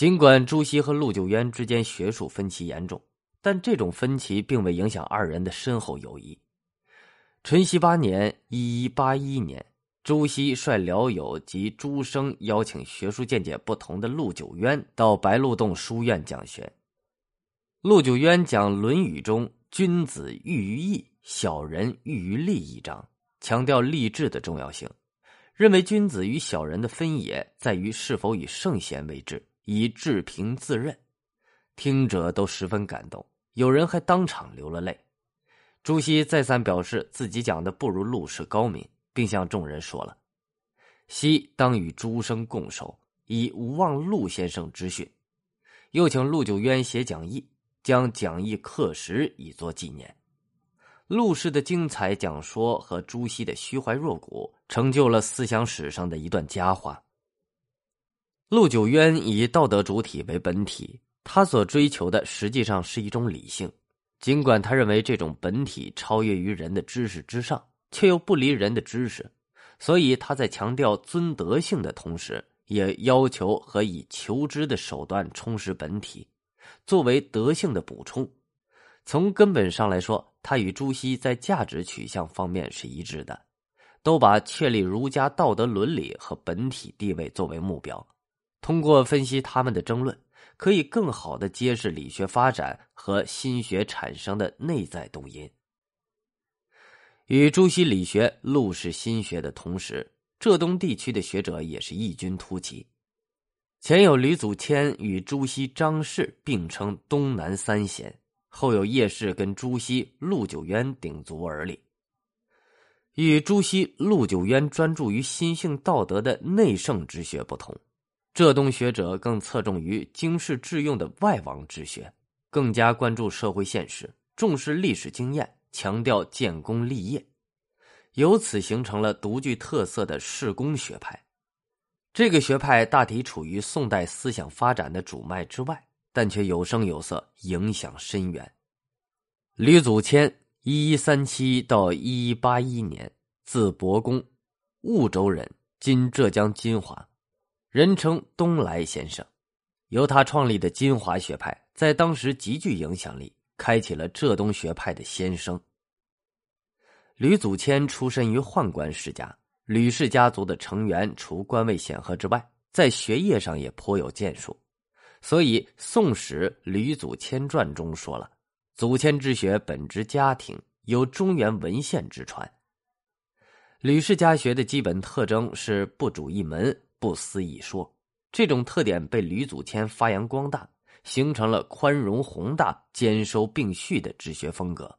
尽管朱熹和陆九渊之间学术分歧严重，但这种分歧并未影响二人的深厚友谊。淳熙八年1181年，朱熹率僚友及诸生邀请学术见解不同的陆九渊到白鹿洞书院讲学。陆九渊讲《论语》中君子喻于义，小人喻于利一章，强调立志的重要性，认为君子与小人的分野在于是否与圣贤为志，以志平自任。听者都十分感动，有人还当场流了泪。朱熹再三表示自己讲的不如陆氏高明，并向众人说了，熹当与诸生共守，以无忘陆先生之训。又请陆九渊写讲义，将讲义刻石以作纪念。陆氏的精彩讲说和朱熹的虚怀若谷，成就了思想史上的一段佳话。陆九渊以道德主体为本体，他所追求的实际上是一种理性，尽管他认为这种本体超越于人的知识之上，却又不离人的知识，所以他在强调尊德性的同时，也要求和以求知的手段充实本体，作为德性的补充。从根本上来说，他与朱熹在价值取向方面是一致的，都把确立儒家道德伦理和本体地位作为目标。通过分析他们的争论，可以更好地揭示理学发展和心学产生的内在动因。与朱熹理学、陆氏心学的同时，浙东地区的学者也是异军突起。前有吕祖谦与朱熹、张氏并称东南三贤，后有叶氏跟朱熹、陆九渊鼎足而立。与朱熹、陆九渊专注于心性道德的内圣之学不同，浙东学者更侧重于经世致用的外王之学，更加关注社会现实，重视历史经验，强调建功立业，由此形成了独具特色的世功学派。这个学派大体处于宋代思想发展的主脉之外，但却有声有色，影响深远。吕祖谦1137到1181年，字伯公，婺州人，今浙江金华，人称东来先生。由他创立的金华学派在当时极具影响力，开启了浙东学派的先声。吕祖谦出身于宦官世家，吕氏家族的成员除官位显赫之外，在学业上也颇有建树，所以《宋史·吕祖谦传》中说了，祖谦之学本之家庭，有中原文献之传。吕氏家学的基本特征是不主一门，不思一说，这种特点被吕祖谦发扬光大，形成了宽容宏大、兼收并蓄的治学风格。